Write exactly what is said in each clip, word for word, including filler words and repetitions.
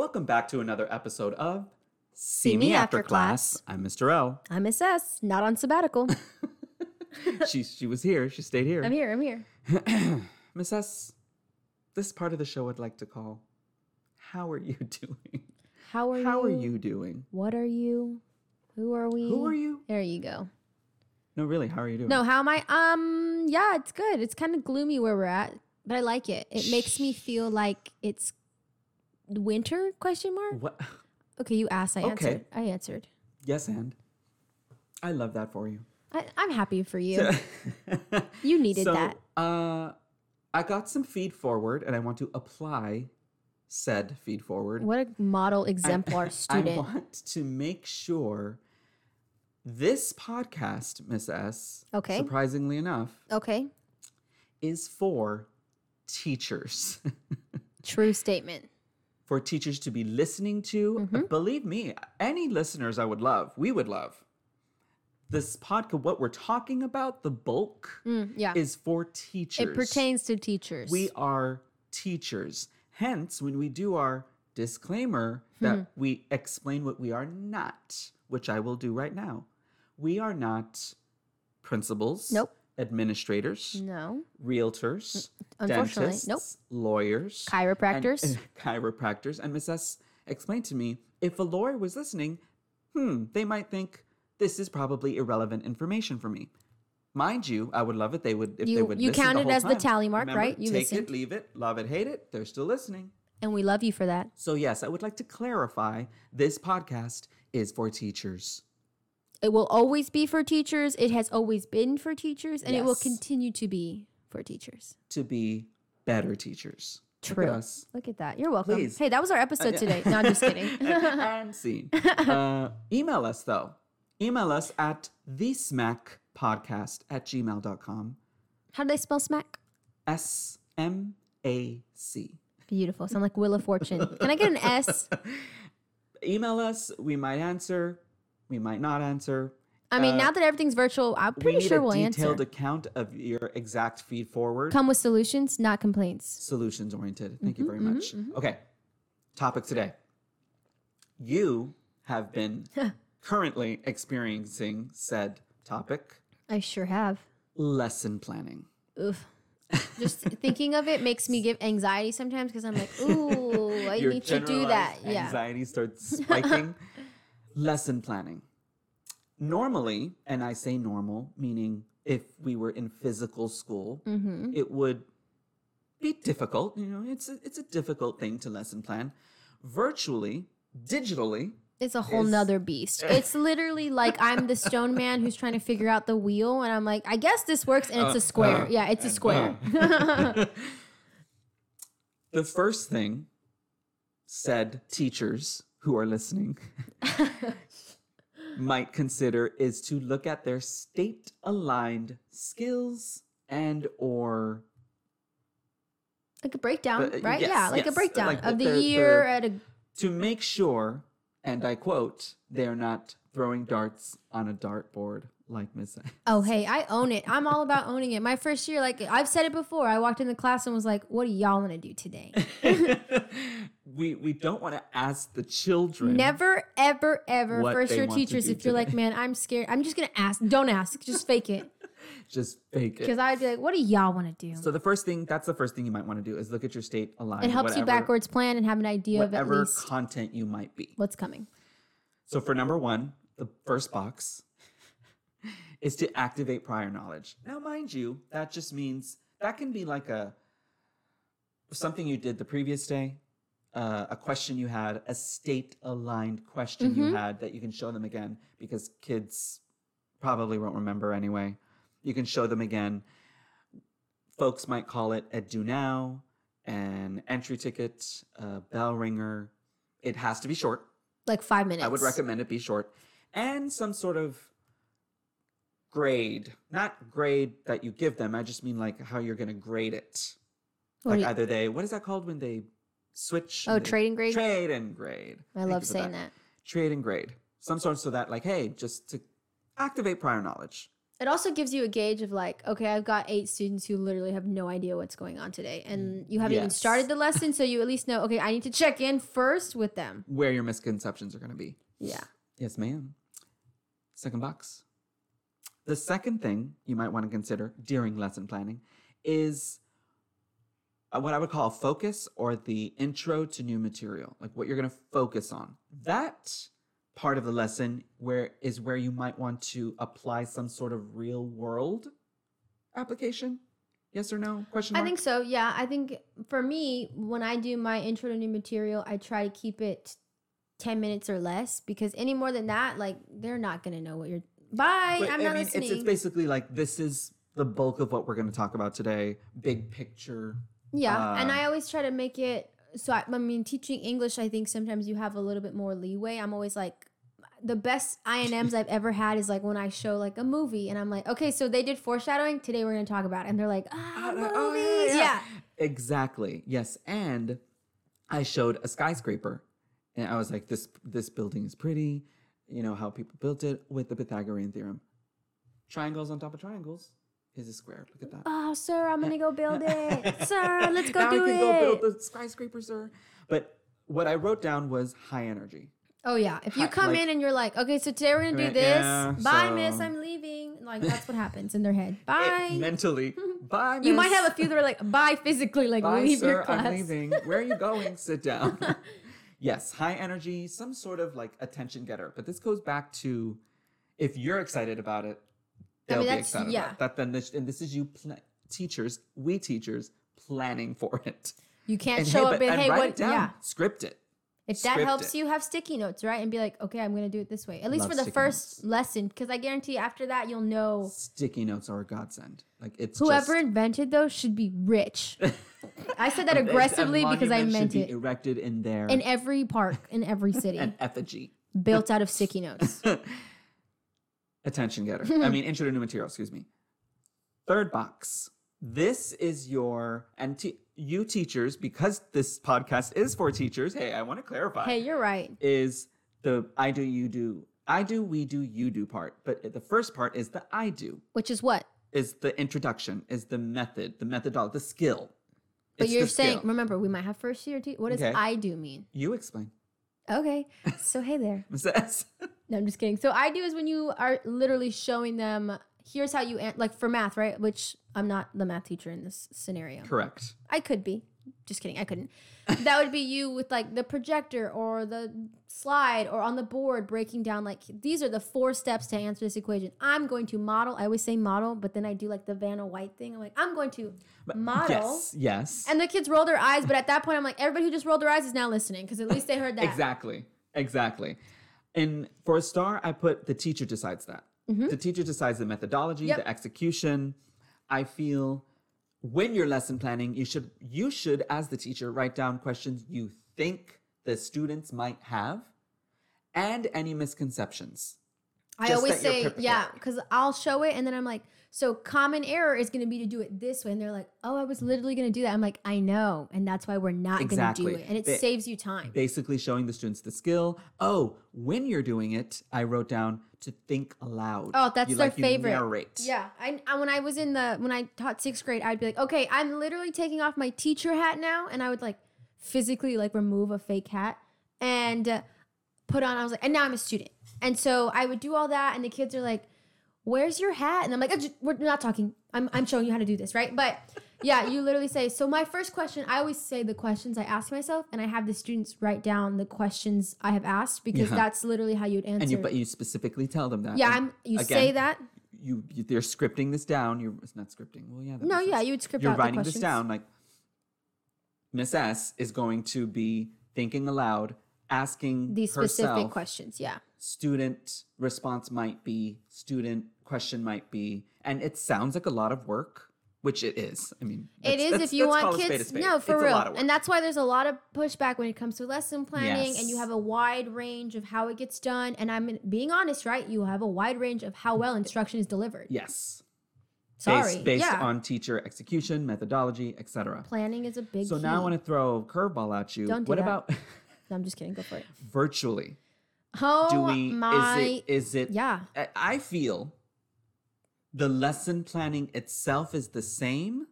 Welcome back to another episode of See, See Me After, after class. class. I'm Mister L. I'm Miss S. Not on sabbatical. she she was here. She stayed here. I'm here. I'm here. Miss S, this part of the show I'd like to call, How Are You Doing? How are, How you? are you doing? What are you? Who are we? Who are you? There you go. No, really, how are you doing? No, how am I? Um, yeah, it's good. It's kind of gloomy where we're at, but I like it. It Shh. makes me feel like it's winter, question mark? What? Okay, you asked. I okay. answered. I answered. Yes, and I love that for you. I, I'm happy for you. So, you needed so, that. Uh, I got some feed forward, and I want to apply said feed forward. What a model exemplar I, student. I want to make sure this podcast, Miss S, okay. surprisingly enough, okay, is for teachers. True statement. For teachers to be listening to. Mm-hmm. Believe me, any listeners I would love, we would love. This podcast, what we're talking about, the bulk, mm, yeah. is for teachers. It pertains to teachers. We are teachers. Hence, when we do our disclaimer that mm-hmm. we explain what we are not, which I will do right now. We are not principals. Nope. Administrators, no. Realtors, dentists, nope. Lawyers, chiropractors, and, and chiropractors. And Miss S explained to me, if a lawyer was listening, hmm, they might think this is probably irrelevant information for me. Mind you, I would love it. They would if you, they would. You listen count the it whole as time. The tally mark, Remember, right? You take listened. It, leave it, love it, hate it. They're still listening, and we love you for that. So yes, I would like to clarify: this podcast is for teachers. It will always be for teachers. It has always been for teachers, and yes. it will continue to be for teachers. To be better teachers. True. Look at, us. Look at that. You're welcome. Please. Hey, that was our episode today. No, I'm just kidding. I'm seen. Uh, email us, though. Email us at the smac podcast at gmail dot com. How do they spell smack? S M A C. Beautiful. Sound like Wheel of Fortune. Can I get an S? Email us. We might answer. We might not answer. I mean, uh, now that everything's virtual, I'm pretty we sure we'll answer. We need a detailed account of your exact feed forward. Come with solutions, not complaints. Solutions oriented. Thank mm-hmm, you very mm-hmm, much. Mm-hmm. Okay. Topic today. You have been currently experiencing said topic. I sure have. Lesson planning. Oof. Just thinking of it makes me give anxiety sometimes because I'm like, ooh, I your need to do that. Anxiety yeah. Anxiety starts spiking. Lesson planning. Normally, and I say normal, meaning if we were in physical school, mm-hmm. it would be difficult. You know, it's a, it's a difficult thing to lesson plan. Virtually, digitally. It's a whole it's, nother beast. It's literally like I'm the stone man who's trying to figure out the wheel. And I'm like, I guess this works. And it's uh, a square. Uh, yeah, it's a square. Uh. The first thing said teachers who are listening might consider is to look at their state-aligned skills and or... Like a breakdown, but, right? Yes, yeah, like yes. a breakdown like of the, the year. The, at a To make sure, and I quote, they're not throwing darts on a dartboard like Miss S. Oh, hey, I own it. I'm all about owning it. My first year, like I've said it before, I walked in the class and was like, what do y'all want to do today? We we don't want to ask the children. Never, ever, ever first year teachers, if you're today. Like, man, I'm scared. I'm just going to ask. Don't ask. Just fake it. Just fake it. Because I'd be like, what do y'all want to do? So the first thing, that's the first thing you might want to do is look at your state aligned. It helps whatever, you backwards plan and have an idea of at least whatever content you might be. What's coming. So for number one, the first box is to activate prior knowledge. Now, mind you, that just means that can be like a something you did the previous day. Uh, a question you had, a state-aligned question mm-hmm. you had that you can show them again because kids probably won't remember anyway. You can show them again. Folks might call it a do now, an entry ticket, a bell ringer. It has to be short. Like five minutes. I would recommend it be short. And some sort of grade. Not grade that you give them. I just mean like how you're going to grade it. What like you- either they, what is that called when they... Switch. Oh, trade and grade? Trade and grade. I Thank love saying that. that. Trade and grade. Some sort so that like, hey, just to activate prior knowledge. it also gives you a gauge of like, okay, I've got eight students who literally have no idea what's going on today. And you haven't yes. even started the lesson. So you at least know, okay, I need to check in first with them. Where your misconceptions are going to be. Yeah. Yes, ma'am. Second box. The second thing you might want to consider during lesson planning is what I would call focus, or the intro to new material, like what you're going to focus on. That part of the lesson where is where you might want to apply some sort of real world application. Yes or no? Question mark? I think so. Yeah. I think for me, when I do my intro to new material, I try to keep it ten minutes or less, because any more than that, like they're not going to know what you're bye. But, I'm not I mean, listening. It's, it's basically like, this is the bulk of what we're going to talk about today. Big picture. Yeah, uh, and I always try to make it, so I, I mean, teaching English, I think sometimes you have a little bit more leeway. I'm always like, the best I N Ms I've ever had is like when I show like a movie, and I'm like, okay, so they did foreshadowing, today we're going to talk about it. And they're like, ah, oh, movies! Oh, yeah, yeah. yeah, exactly, yes, and I showed a skyscraper, and I was like, this this building is pretty, you know, how people built it with the Pythagorean theorem. Triangles on top of triangles is a square. Look at that. Oh, sir, I'm going to go build it. Sir, let's go now do it. Now we can it. go build the skyscraper, sir. But what I wrote down was high energy. Oh, yeah. If you high, come like, in and you're like, okay, so today we're going to do this. Yeah, Bye, so. miss. I'm leaving. Like, that's what happens in their head. Bye. It, mentally. Bye, miss. You might have a few that are like, bye, physically. Like, bye, leave sir, your class. I'm leaving. Where are you going? Sit down. Yes, high energy, some sort of like attention getter. But this goes back to, if you're excited about it, they'll I mean, be excited yeah. about that. Then this, and this is you pl- teachers, we teachers planning for it. You can't and show hey, up and, and hey, write what? It down, yeah. Script it. If script that helps it. You have sticky notes, right? And be like, okay, I'm going to do it this way. At least Love for the first notes. lesson, because I guarantee after that, you'll know. Sticky notes are a godsend. Like it's Whoever just... invented those should be rich. I said that aggressively because I meant it. Be erected in there. In every park, in every city. An effigy. Built out of sticky notes. Attention getter. I mean, intro to new material, excuse me. Third box. This is your, and te- you teachers, because this podcast is for teachers, hey, I want to clarify. Hey, you're right. Is the I do, you do, I do, we do, you do part. But the first part is the I do. Which is what? Is the introduction, is the method, the methodology, the skill. But it's you're saying, skill. Remember, we might have first year. Te- what does okay. I do mean? You explain. Okay. So, hey there. No, I'm just kidding. So, I do is when you are literally showing them, here's how you, an- like for math, right? Which I'm not the math teacher in this scenario. Correct. I could be. Just kidding. I couldn't. That would be you with like the projector or the slide or on the board breaking down like, these are the four steps to answer this equation. I'm going to model. I always say model, but then I do like the Vanna White thing. I'm like, I'm going to model. Yes, yes. And the kids roll their eyes. But at that point, I'm like, everybody who just rolled their eyes is now listening because at least they heard that. Exactly. Exactly. And for a star, I put the teacher decides that. Mm-hmm. The teacher decides the methodology, yep. the execution. I feel... When you're lesson planning, you should, you should, as the teacher, write down questions you think the students might have and any misconceptions. I always say, yeah, because I'll show it and then I'm like, so common error is going to be to do it this way. And they're like, oh, I was literally going to do that. I'm like, I know. And that's why we're not exactly. going to do it. And it ba- saves you time. Basically showing the students the skill. Oh, when you're doing it, I wrote down to think aloud. Oh, that's you, their like, favorite. You narrate. Yeah. I, I, when I was in the, when I taught sixth grade, I'd be like, okay, I'm literally taking off my teacher hat now. And I would like physically like remove a fake hat and uh, put on, I was like, and now I'm a student. And so I would do all that. And the kids are like, where's your hat? And I'm like, we're not talking. I'm I'm showing you how to do this, right? But yeah, you literally say, so my first question, I always say the questions I ask myself, and I have the students write down the questions I have asked because yeah. that's literally how you'd answer. And you, but you specifically tell them that. Yeah, I'm, you again, say that. You, you they're scripting this down. You're it's not scripting. Well, yeah. No, yeah, sense. You would script You're out the questions. You're writing this down like Miss S is going to be thinking aloud, asking these specific herself, questions, yeah. Student response might be, student question might be, and it sounds like a lot of work, which it is. I mean, it is if you want kids. No, for real. And that's why there's a lot of pushback when it comes to lesson planning, yes. and you have a wide range of how it gets done. And I'm being honest, right? You have a wide range of how well instruction is delivered. Yes. Sorry. Based, based yeah. on teacher execution, methodology, et cetera. Planning is a big. So key. Now I want to throw a curveball at you. Don't do what that. About? No, I'm just kidding. Go for it. Virtually. Oh, do we, my. Is it, is it, yeah. I feel The lesson planning itself is the same.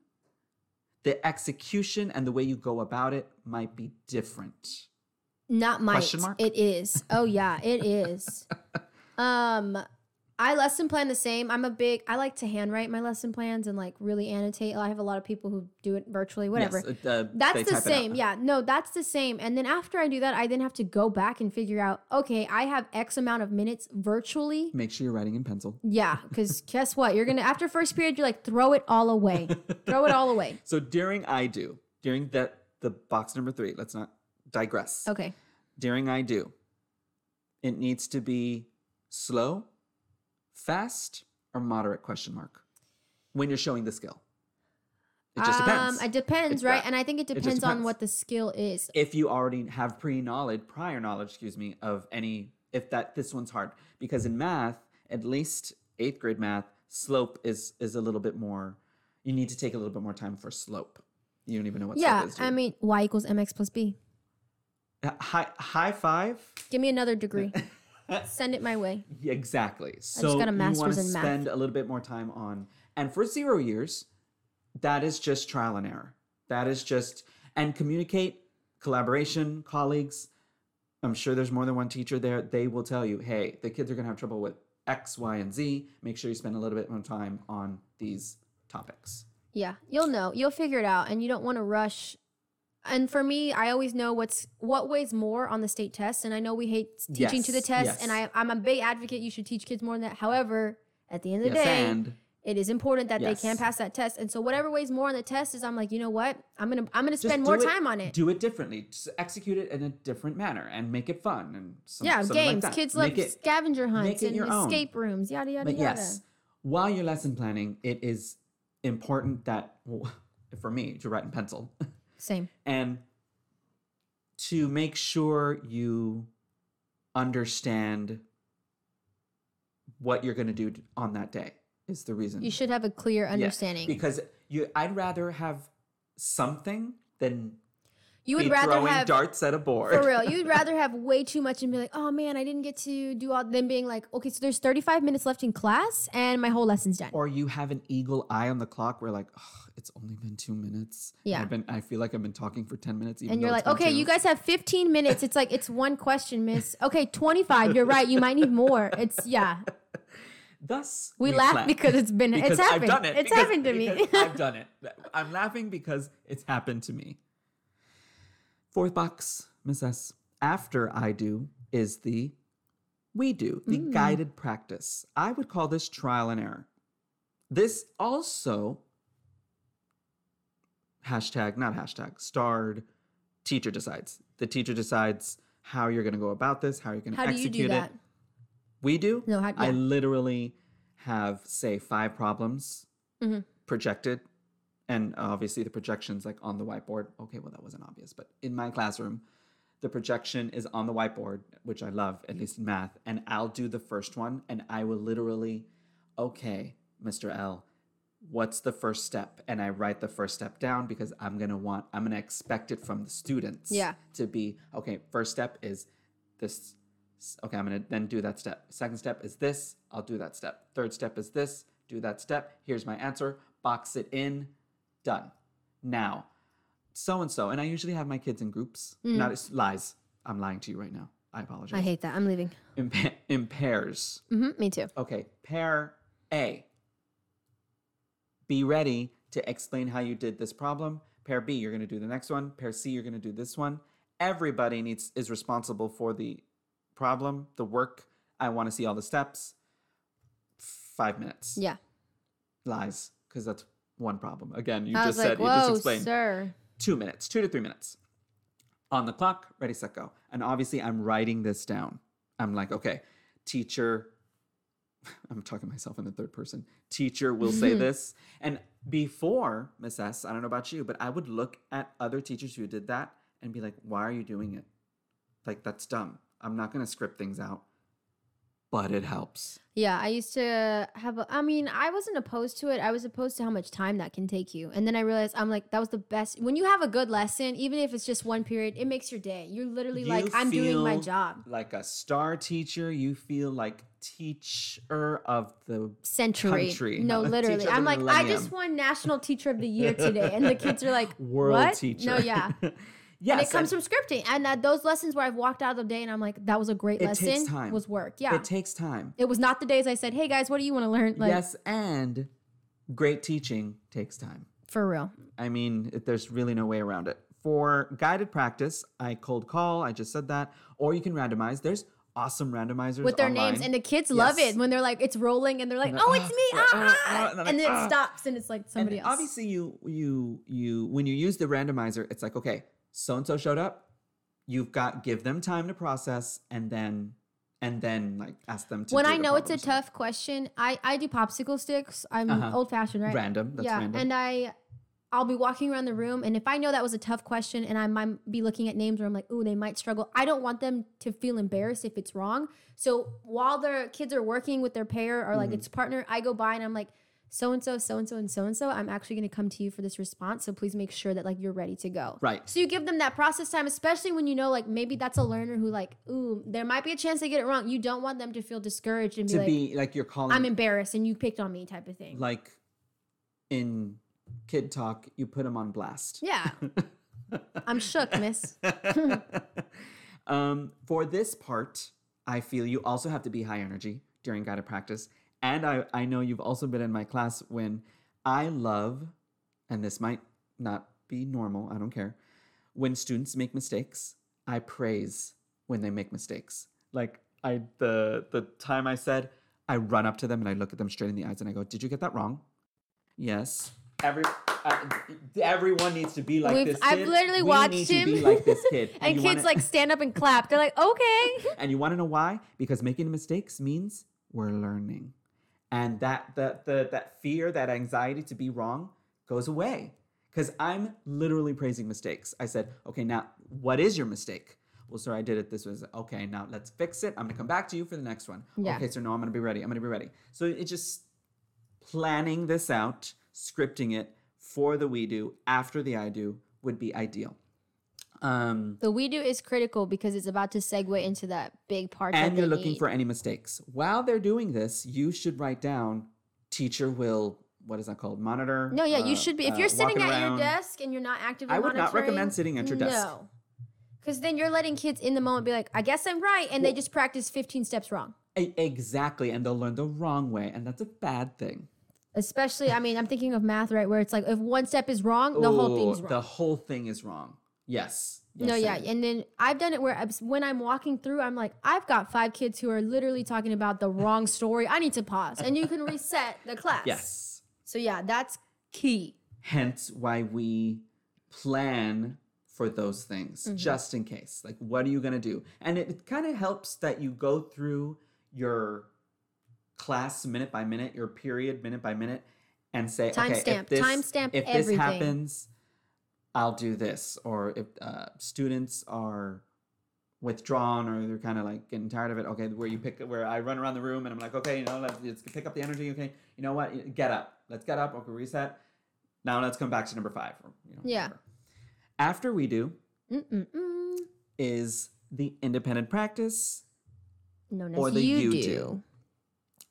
The execution and the way you go about it might be different. Not might. It is. Oh, yeah, it is. um, I lesson plan the same. I'm a big, I like to handwrite my lesson plans and like really annotate. I have a lot of people who do it virtually, whatever. Yes, uh, that's the same. Yeah, no, that's the same. And then after I do that, I then have to go back and figure out, okay, I have X amount of minutes virtually. Make sure you're writing in pencil. Yeah, because guess what? You're going to, after first period, you're like, throw it all away. throw it all away. So during I do, during the, the box number three, let's not digress. Okay. During I do, it needs to be slow, fast, or moderate question mark when you're showing the skill. It just um, depends. It depends, it's right? That. And I think it depends, it depends on what the skill is. If you already have pre-knowledge, prior knowledge, excuse me, of any, if that, this one's hard. Because in math, at least eighth grade math, slope is is a little bit more, you need to take a little bit more time for slope. You don't even know what yeah, slope is. Yeah, I mean, y equals mx plus b. High, high five. Give me another degree. Send it my way. Exactly. So I just got a master's you want to in math. Spend a little bit more time on. And for zero years, that is just trial and error. That is just, and communicate, collaboration, colleagues. I'm sure there's more than one teacher there. They will tell you, hey, the kids are going to have trouble with X, Y, and Z. Make sure you spend a little bit more time on these topics. Yeah, you'll know. You'll figure it out. And you don't want to rush. And for me, I always know what's what weighs more on the state test. And I know we hate teaching yes, to the test. Yes. And I, I'm a big advocate. You should teach kids more than that. However, at the end of the yes, day, and it is important that yes. they can pass that test. And so whatever weighs more on the test is I'm like, you know what? I'm going to I'm gonna spend more it, time on it. Do it differently. Just execute it in a different manner and make it fun. And some, yeah, games. Like kids love it, scavenger hunts and escape own. Rooms. Yada, yada, but yada. Yes, while you're lesson planning, it is important that, well, for me, to write in pencil. Same. And to make sure you understand what you're going to do on that day is the reason. You should have a clear understanding. Yes, because you, I'd rather have something than you would be rather throwing have, darts at a board. For real. You'd rather have way too much and be like, oh, man, I didn't get to do all, then being like, okay, so there's thirty-five minutes left in class and my whole lesson's done. Or you have an eagle eye on the clock where like, oh, it's only been two minutes. Yeah. I've been, I feel like I've been talking for ten minutes. Even and you're like, okay, two. You guys have fifteen minutes. It's like, it's one question, miss. Okay, twenty-five. You're right. You might need more. It's, yeah. Thus, we, we laugh plan. Because it's been, because it's happened. I've done it. It's because, happened to me. I've done it. I'm laughing because it's happened to me. Fourth box, Miss S. After I do is the we do, the mm. guided practice. I would call this trial and error. This also, hashtag, not hashtag, starred teacher decides. The teacher decides how you're going to go about this, how you're going to execute do you do it. That? We do? No, how, yeah. I literally have, say, five problems mm-hmm. projected. And obviously the projection's like on the whiteboard. Okay, well, that wasn't obvious. But in my classroom, the projection is on the whiteboard, which I love, at least in math. And I'll do the first one. And I will literally, okay, Mister L, what's the first step? And I write the first step down because I'm going to want, I'm going to expect it from the students yeah. to be, okay, first step is this. Okay, I'm going to then do that step. Second step is this. I'll do that step. Third step is this. Do that step. Here's my answer. Box it in. Done. Now, so-and-so, and I usually have my kids in groups. Mm. Not as, lies. I'm lying to you right now. I apologize. I hate that. I'm leaving. In, pa- in pairs. Mm-hmm, me too. Okay. Pair A. Be ready to explain how you did this problem. Pair B, you're going to do the next one. Pair C, you're going to do this one. Everybody needs is responsible for the problem, the work. I want to see all the steps. Five minutes. Yeah. Lies, because that's one problem. Again, you I just said, like, you just explained. Sir. Two minutes, two to three minutes. On the clock, ready, set, go. And obviously I'm writing this down. I'm like, okay, teacher, I'm talking to myself in the third person. Teacher will say this. And before, Miss S, I don't know about you, but I would look at other teachers who did that and be like, why are you doing it? Like, that's dumb. I'm not going to script things out. but it helps. Yeah, I used to have, a, I mean, I wasn't opposed to it. I was opposed to how much time that can take you. And then I realized, I'm like, that was the best. When you have a good lesson, even if it's just one period, it makes your day. You're literally you like, I'm doing my job. Like a star teacher, you feel like teacher of the century. Country. No, literally. I'm like, millennium. I just won National Teacher of the Year today. And the kids are like, World what? Teacher. No, yeah. Yes, and it comes and, from scripting. And uh, those lessons where I've walked out of the day and I'm like, that was a great it lesson. It takes time. Was work. Yeah. It takes time. It was not the days I said, hey, guys, what do you want to learn? Like, yes, and great teaching takes time. For real. I mean, it, there's really no way around it. For guided practice, I cold call. I just said that. Or you can randomize. There's awesome randomizers with their online names. And the kids yes. love it when they're like, it's rolling. And they're like, and oh, it's me. Ah, ah. And, like, and then ah. it stops. And it's like somebody else. Obviously, you you you when you use the randomizer, it's like, okay. So-and-so showed up, you've got, give them time to process and then, and then like ask them to When I know it's a tough question, I, I do popsicle sticks. I'm uh-huh. old fashioned, right? Random. That's yeah. random. And I, I'll be walking around the room. And if I know that was a tough question and I might be looking at names where I'm like, ooh, they might struggle. I don't want them to feel embarrassed if it's wrong. So while their kids are working with their pair or like mm-hmm. its partner, I go by and I'm like, so-and-so, so-and-so, and so-and-so, I'm actually going to come to you for this response. So please make sure that like you're ready to go. Right. So you give them that process time, especially when you know, like maybe that's a learner who like, ooh, there might be a chance they get it wrong. You don't want them to feel discouraged and be, to like, be like, you're calling, I'm embarrassed and you picked on me type of thing. Like in Kid Talk, you put them on blast. Yeah. I'm shook, miss. um, for this part, I feel you also have to be high energy during guided practice. And I, I know you've also been in my class when I love, and this might not be normal, I don't care, when students make mistakes, I praise when they make mistakes. Like I the the time I said, I run up to them and I look at them straight in the eyes and I go, did you get that wrong? Yes. Every uh, everyone needs to be like We've, this kid. I've literally we watched need him to be like this kid. and, and kids wanna... like stand up and clap. They're like, okay. And you want to know why? Because making mistakes means we're learning. And that the, the that fear, that anxiety to be wrong goes away. Because I'm literally praising mistakes. I said, okay, now what is your mistake? Well, sir, I did it. This was, okay, now let's fix it. I'm going to come back to you for the next one. Yeah. Okay, so no, I'm going to be ready. I'm going to be ready. So it's just planning this out, scripting it for the we do, after the I do would be ideal. Um, the we do is critical because it's about to segue into that big part. And you're looking need. for any mistakes. While they're doing this, you should write down, teacher will, what is that called? Monitor? No, yeah, uh, you should be. If you're uh, sitting at around your desk and you're not actively I would monitoring, not recommend sitting at your desk. No. Because then you're letting kids in the moment be like, I guess I'm right. And well, they just practice fifteen steps wrong. Exactly. And they'll learn the wrong way. And that's a bad thing. Especially, I mean, I'm thinking of math, right? Where it's like, if one step is wrong, Ooh, the whole thing's wrong. The whole thing is wrong. Yes. yes. No, yeah. And then I've done it where I'm, when I'm walking through, I'm like, I've got five kids who are literally talking about the wrong story. I need to pause. And you can reset the class. Yes. So, yeah, that's key. Hence why we plan for those things, mm-hmm. just in case. Like, what are you going to do? And it, it kind of helps that you go through your class minute by minute, your period minute by minute, and say, time okay, stamp. if this, time stamp if everything. this happens, I'll do this, or if uh, students are withdrawn or they're kind of like getting tired of it. Okay, where you pick, where I run around the room and I'm like, okay, you know, let's, let's pick up the energy. Okay, you know what? Get up. Let's get up. Okay, reset. Now let's come back to number five. Or, you know, yeah. Whatever. After we do Mm-mm-mm. is the independent practice, known as or the you, you do. do.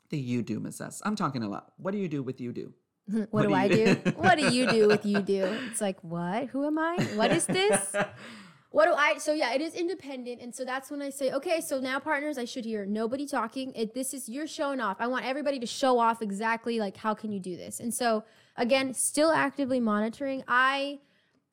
The you do, Miss S. I'm talking a lot. What do you do with you do? What, what do, do I do? do? What do you do with you do? It's like, what? Who am I? What is this? What do I? So yeah, it is independent. And so that's when I say, okay, so now partners, I should hear nobody talking. It, this is, you're showing off. I want everybody to show off exactly like, how can you do this? And so again, still actively monitoring. I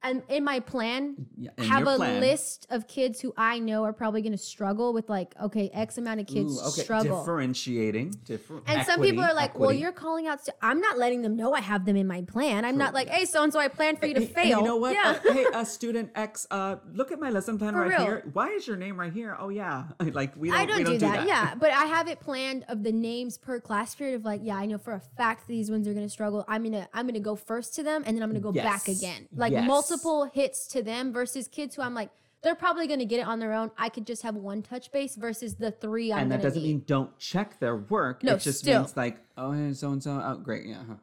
am in my plan, yeah, in have a plan. list of kids who I know are probably going to struggle with like, okay, X amount of kids Ooh, okay. struggle. Differentiating. Differ- and equity, some people are like, equity. well, you're calling out. St- I'm not letting them know I have them in my plan. I'm True. not like, hey, so-and-so, I planned for you to hey, fail. Hey, you know what? Yeah. Uh, hey, uh, student X, uh, look at my lesson plan for right real. here. Why is your name right here? Oh, yeah. Like we don't, I don't, we don't do, do that. that. Yeah, but I have it planned of the names per class period of like, yeah, I know for a fact these ones are going to struggle. I'm going to I'm gonna go first to them and then I'm going to go yes. back again. Like yes. multiple hits to them versus kids who I'm like, they're probably going to get it on their own. I could just have one touch base versus the three I'm going to And that doesn't need. mean don't check their work. No, it just still. means like, oh, hey, so-and-so. Oh, great. Yeah. Huh.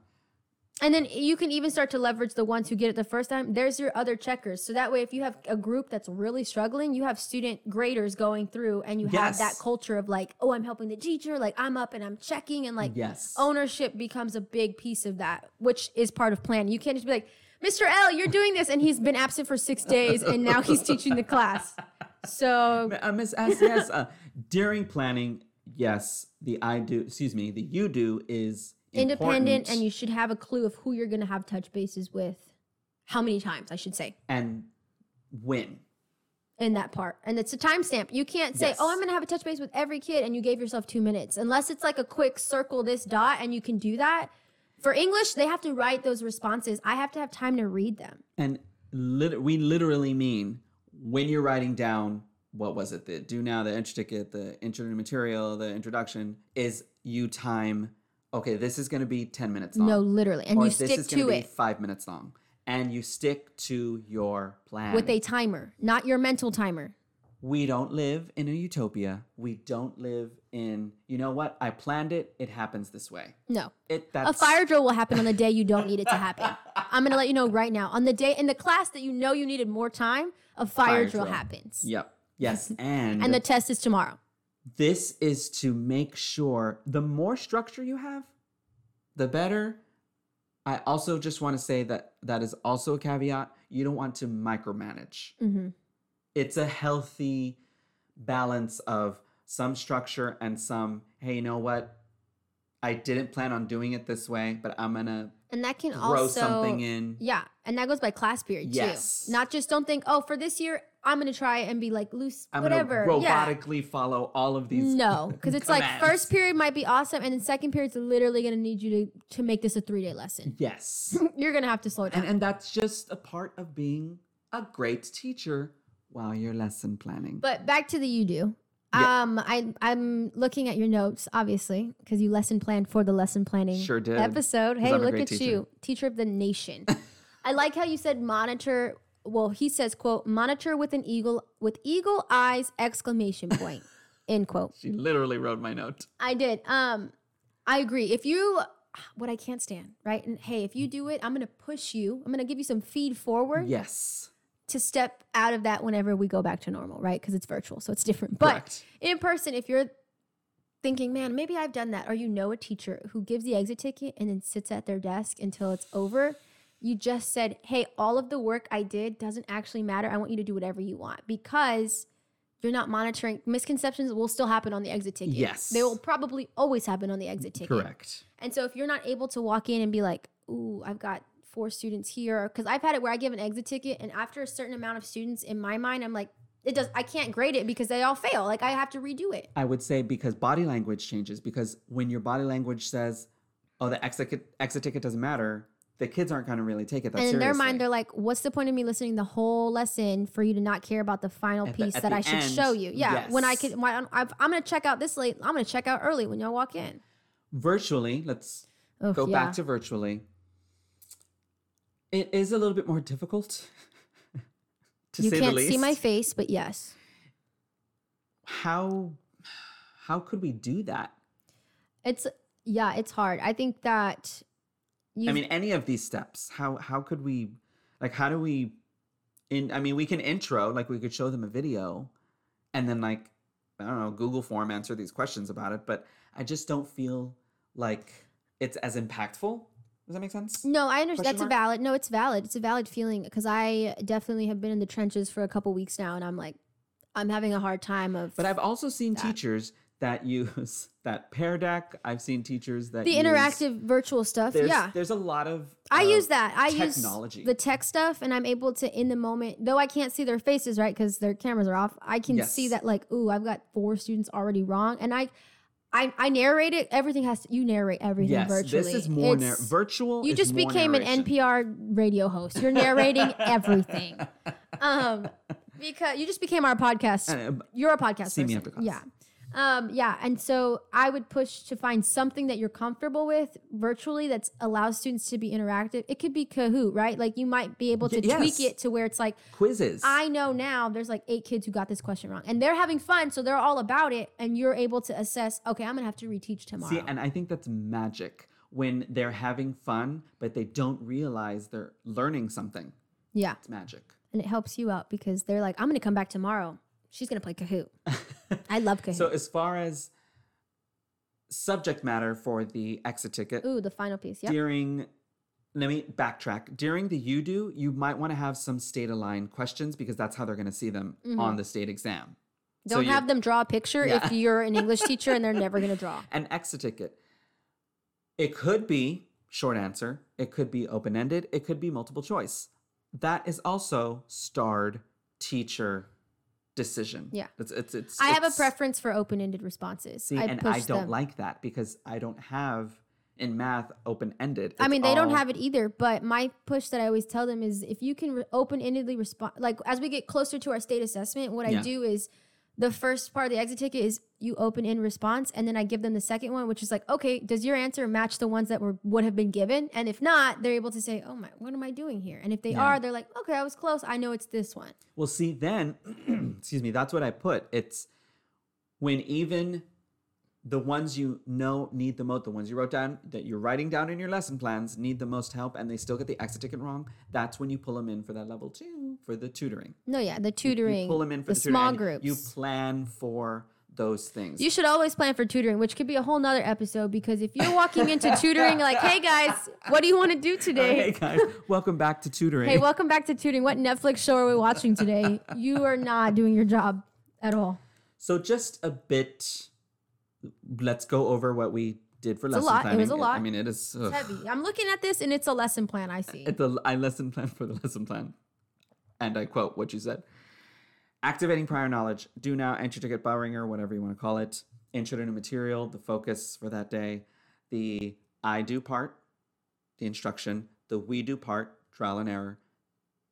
And then you can even start to leverage the ones who get it the first time. There's your other checkers. So that way, if you have a group that's really struggling, you have student graders going through and you yes. have that culture of like, oh, I'm helping the teacher. Like I'm up and I'm checking. And like yes. ownership becomes a big piece of that, which is part of planning. You can't just be like, Mister L, you're doing this. And he's been absent for six days and now he's teaching the class. So uh, Miz S, yes, uh, during planning, yes, the I do, excuse me, the you do is Important. independent, and you should have a clue of who you're going to have touch bases with, how many times I should say, and when. In that part, and it's a timestamp. You can't say, yes. "Oh, I'm going to have a touch base with every kid," and you gave yourself two minutes, unless it's like a quick circle this dot, and you can do that. For English, they have to write those responses. I have to have time to read them. And lit- we literally mean when you're writing down what was it, the do now, the intricate, the intro material, the introduction is you time. Okay, this is going to be ten minutes long. No, literally. And or you stick to it. Or this is going to be five minutes long. And you stick to your plan. With a timer, not your mental timer. We don't live in a utopia. We don't live in, you know what? I planned it. It happens this way. No. It, that's... A fire drill will happen on the day you don't need it to happen. I'm going to let you know right now. On the day in the class that you know you needed more time, a fire, fire drill, drill happens. Yep. Yes. And And the test is tomorrow. This is to make sure the more structure you have, the better. I also just want to say that that is also a caveat. You don't want to micromanage. Mm-hmm. It's a healthy balance of some structure and some, hey, you know what? I didn't plan on doing it this way, but I'm going to and that can throw also, something in. Yeah, and that goes by class period, yes. too. Not just don't think, oh, for this year, I'm going to try and be like loose, I'm whatever. I'm going to robotically yeah. follow all of these. No, because it's like first period might be awesome. And then second period's literally going to need you to, to make this a three day lesson. Yes. You're going to have to slow down. And, and that's just a part of being a great teacher while you're lesson planning. But back to the you do. Yeah. Um, I, I'm looking at your notes, obviously, because you lesson planned for the lesson planning sure did. episode. Hey, I'm look at teacher. you, teacher of the nation. I like how you said monitor. Well, he says, quote, monitor with an eagle, with eagle eyes, exclamation point, end quote. She literally wrote my note. I did. Um, I agree. If you, what I can't stand, right? And hey, if you do it, I'm going to push you. I'm going to give you some feed forward. Yes. To step out of that whenever we go back to normal, right? Because it's virtual, so it's different. But Correct. in person, if you're thinking, man, maybe I've done that, or you know a teacher who gives the exit ticket and then sits at their desk until it's over, you just said, hey, all of the work I did doesn't actually matter. I want you to do whatever you want because you're not monitoring. Misconceptions will still happen on the exit ticket. Yes. They will probably always happen on the exit ticket. Correct. And so if you're not able to walk in and be like, ooh, I've got four students here. Because I've had it where I give an exit ticket and after a certain amount of students in my mind, I'm like, it does. I can't grade it because they all fail. Like I have to redo it. I would say because body language changes, because when your body language says, oh, the exit, exit ticket doesn't matter, the kids aren't going to really take it that seriously. And in seriously. their mind, they're like, what's the point of me listening the whole lesson for you to not care about the final at piece the, that I should end, show you? Yeah, yes. when I can, when I'm, I'm going to check out this late. I'm going to check out early when y'all walk in. Virtually, let's Oof, go yeah. back to virtually. It is a little bit more difficult, to you say the least. You can't see my face, but yes. How, how could we do that? It's, yeah, it's hard. I think that... You've, I mean, any of these steps, how how could we, like, how do we, in? I mean, we can intro, like we could show them a video and then like, I don't know, Google form, answer these questions about it. But I just don't feel like it's as impactful. Does that make sense? No, I understand. That's a valid. No, it's valid. It's a valid feeling because I definitely have been in the trenches for a couple weeks now. And I'm like, I'm having a hard time of. But I've also seen that. teachers that use that Pear Deck. I've seen teachers that the use... The interactive virtual stuff, there's, yeah. There's a lot of I uh, use that. I technology. use the tech stuff, and I'm able to, in the moment, though I can't see their faces, right, because their cameras are off, I can yes. see that, like, ooh, I've got four students already wrong, and I... I, I narrate it. Everything has to, you narrate everything yes, virtually. This is more narr- virtual. You just became narration. an N P R radio host. You're narrating everything. Um, because you just became our podcast. You're a podcast See person. Me after class. Yeah. Um, yeah. And so I would push to find something that you're comfortable with virtually that allows students to be interactive. It could be Kahoot, right? Like you might be able to yes. tweak it to where it's like quizzes. I know now there's like eight kids who got this question wrong and they're having fun. So they're all about it. And you're able to assess, okay, I'm going to have to reteach tomorrow. See, and I think that's magic when they're having fun, but they don't realize they're learning something. Yeah. It's magic. And it helps you out because they're like, I'm going to come back tomorrow. She's going to play Kahoot. I love Kahoot. So as far as subject matter for the exit ticket. Ooh, the final piece. Yep. During, let me backtrack. During the you do, you might want to have some state-aligned questions because that's how they're going to see them mm-hmm. on the state exam. Don't so have you, them draw a picture yeah. if you're an English teacher and they're never going to draw. An exit ticket. It could be short answer. It could be open-ended. It could be multiple choice. That is also starred teacher decision. Yeah. It's, it's, it's, I it's, have a preference for open-ended responses. See, I and I don't them. like that because I don't have in math open-ended. It's I mean, they all... don't have it either, but my push that I always tell them is if you can re- open-endedly respond, like as we get closer to our state assessment, what yeah. I do is the first part of the exit ticket is you open in response. And then I give them the second one, which is like, okay, does your answer match the ones that were would have been given? And if not, they're able to say, oh my, what am I doing here? And if they yeah. are, they're like, okay, I was close. I know it's this one. Well, see, then, excuse me, that's what I put. It's when even the ones you know need the most, the ones you wrote down that you're writing down in your lesson plans need the most help and they still get the exit ticket wrong, that's when you pull them in for that level two, for the tutoring. No, yeah, the tutoring. You, you pull them in for the, the small groups. You plan for those things. You should always plan for tutoring, which could be a whole nother episode because if you're walking into tutoring like, hey guys, what do you want to do today? Oh, hey guys, welcome back to tutoring. Hey, welcome back to tutoring. What Netflix show are we watching today? You are not doing your job at all. So just a bit... Let's go over what we did for it's lesson planning. It was a lot. I mean, it is it's heavy. I'm looking at this and it's a lesson plan. I see. It's a I lesson plan for the lesson plan. And I quote what you said. Activating prior knowledge. Do now, entry ticket, bell ringer, whatever you want to call it. Intro to new material, the focus for that day. The I do part, the instruction. The we do part, trial and error.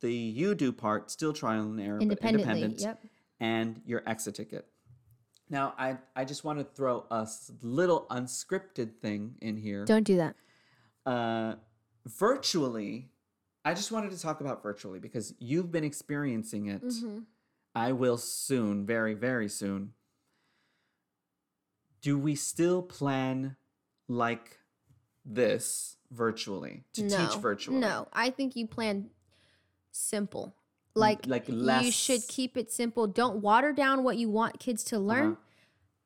The you do part, still trial and error, but independent. Yep. And your exit ticket. Now, I, I just want to throw a little unscripted thing in here. Don't do that. Uh, virtually, I just wanted to talk about virtually because you've been experiencing it. Mm-hmm. I will soon, very, very soon. Do we still plan like this virtually, to no, teach virtually? No, I think you plan simple. Like, like less... you should keep it simple. Don't water down what you want kids to learn. Uh-huh.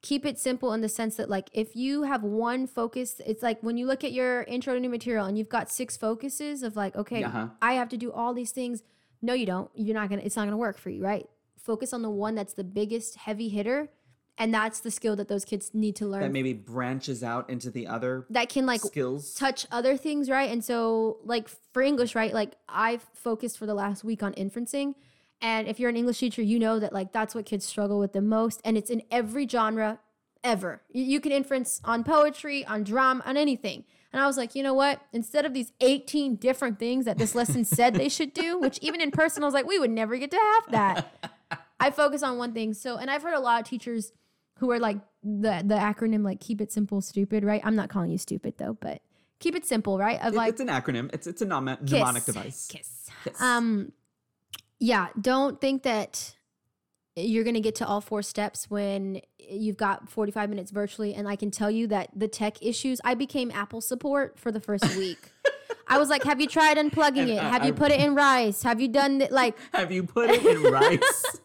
Keep it simple in the sense that, like, if you have one focus, it's like when you look at your intro to new material and you've got six focuses of like, okay, uh-huh. I have to do all these things. No, you don't. You're not going to, it's not going to work for you, right? Focus on the one that's the biggest heavy hitter. And that's the skill that those kids need to learn. That maybe branches out into the other that can like skills. Touch other things, right? And so like for English, right? Like I've focused for the last week on inferencing. And if you're an English teacher, you know that like that's what kids struggle with the most. And it's in every genre ever. You, you can inference on poetry, on drama, on anything. And I was like, you know what? Instead of these eighteen different things that this lesson said they should do, which even in person, I was like, we would never get to have that. I focus on one thing. So, and I've heard a lot of teachers who are like the the acronym, like keep it simple, stupid, right? I'm not calling you stupid though, but keep it simple, right? Of like, it's an acronym. It's it's a nom- kiss, mnemonic device. Kiss. Kiss. Um, yeah. Don't think that you're gonna get to all four steps when you've got forty-five minutes virtually. And I can tell you that the tech issues. I became Apple support for the first week. I was like, have you tried unplugging and it? I, have I, you put I, it in rice? Have you done it? Like, have you put it in rice?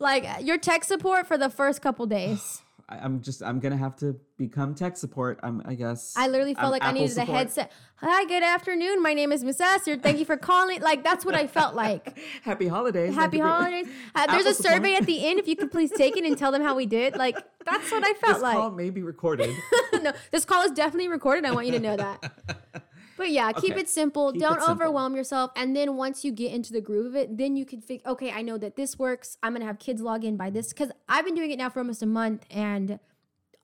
Like your tech support for the first couple days. I'm just, I'm going to have to become tech support. I'm, I guess. I literally felt I'm like Apple I needed support. A headset. Hi, good afternoon. My name is Miss Esser. Thank you for calling. Like, that's what I felt like. Happy holidays. Happy holidays. Uh, there's a support. Survey at the end. If you could please take it and tell them how we did. Like, that's what I felt this like. This call may be recorded. No, this call is definitely recorded. I want you to know that. But yeah, keep okay. it simple. Keep Don't it simple. Overwhelm yourself. And then once you get into the groove of it, then you can figure, okay, I know that this works. I'm going to have kids log in by this. Because I've been doing it now for almost a month. And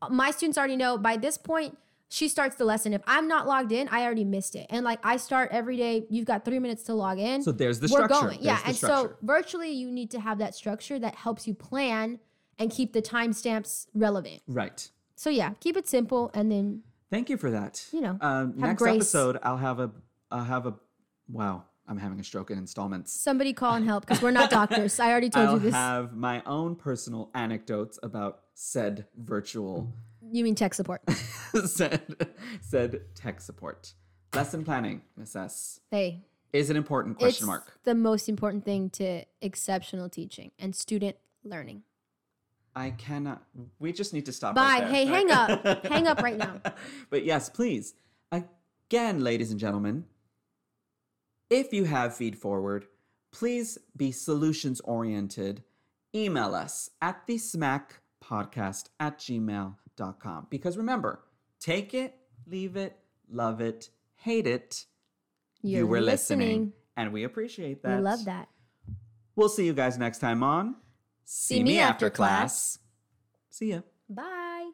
my students already know by this point, she starts the lesson. If I'm not logged in, I already missed it. And like I start every day, you've got three minutes to log in. So there's the We're structure. We're going. There's yeah. And structure. So virtually, you need to have that structure that helps you plan and keep the timestamps relevant. Right. So yeah, keep it simple, and then thank you for that. You know, um, next grace. episode I'll have a I'll have a wow. I'm having a stroke in installments. Somebody call and help, because we're not doctors. I already told I'll you this. I have my own personal anecdotes about said virtual. You mean tech support? said, said tech support. Lesson planning, Miss S. Hey. Is it important? Question it's mark. The most important thing to exceptional teaching and student learning. I cannot. We just need to stop. Bye. Right there. Hey, hang up. Hang up right now. But yes, please. Again, ladies and gentlemen, if you have feed forward, please be solutions oriented. Email us at the smac podcast at gmail dot com. Because remember, take it, leave it, love it, hate it. You're you were listening. listening. And we appreciate that. We love that. We'll see you guys next time on See, see Me After Class. class. See ya. Bye.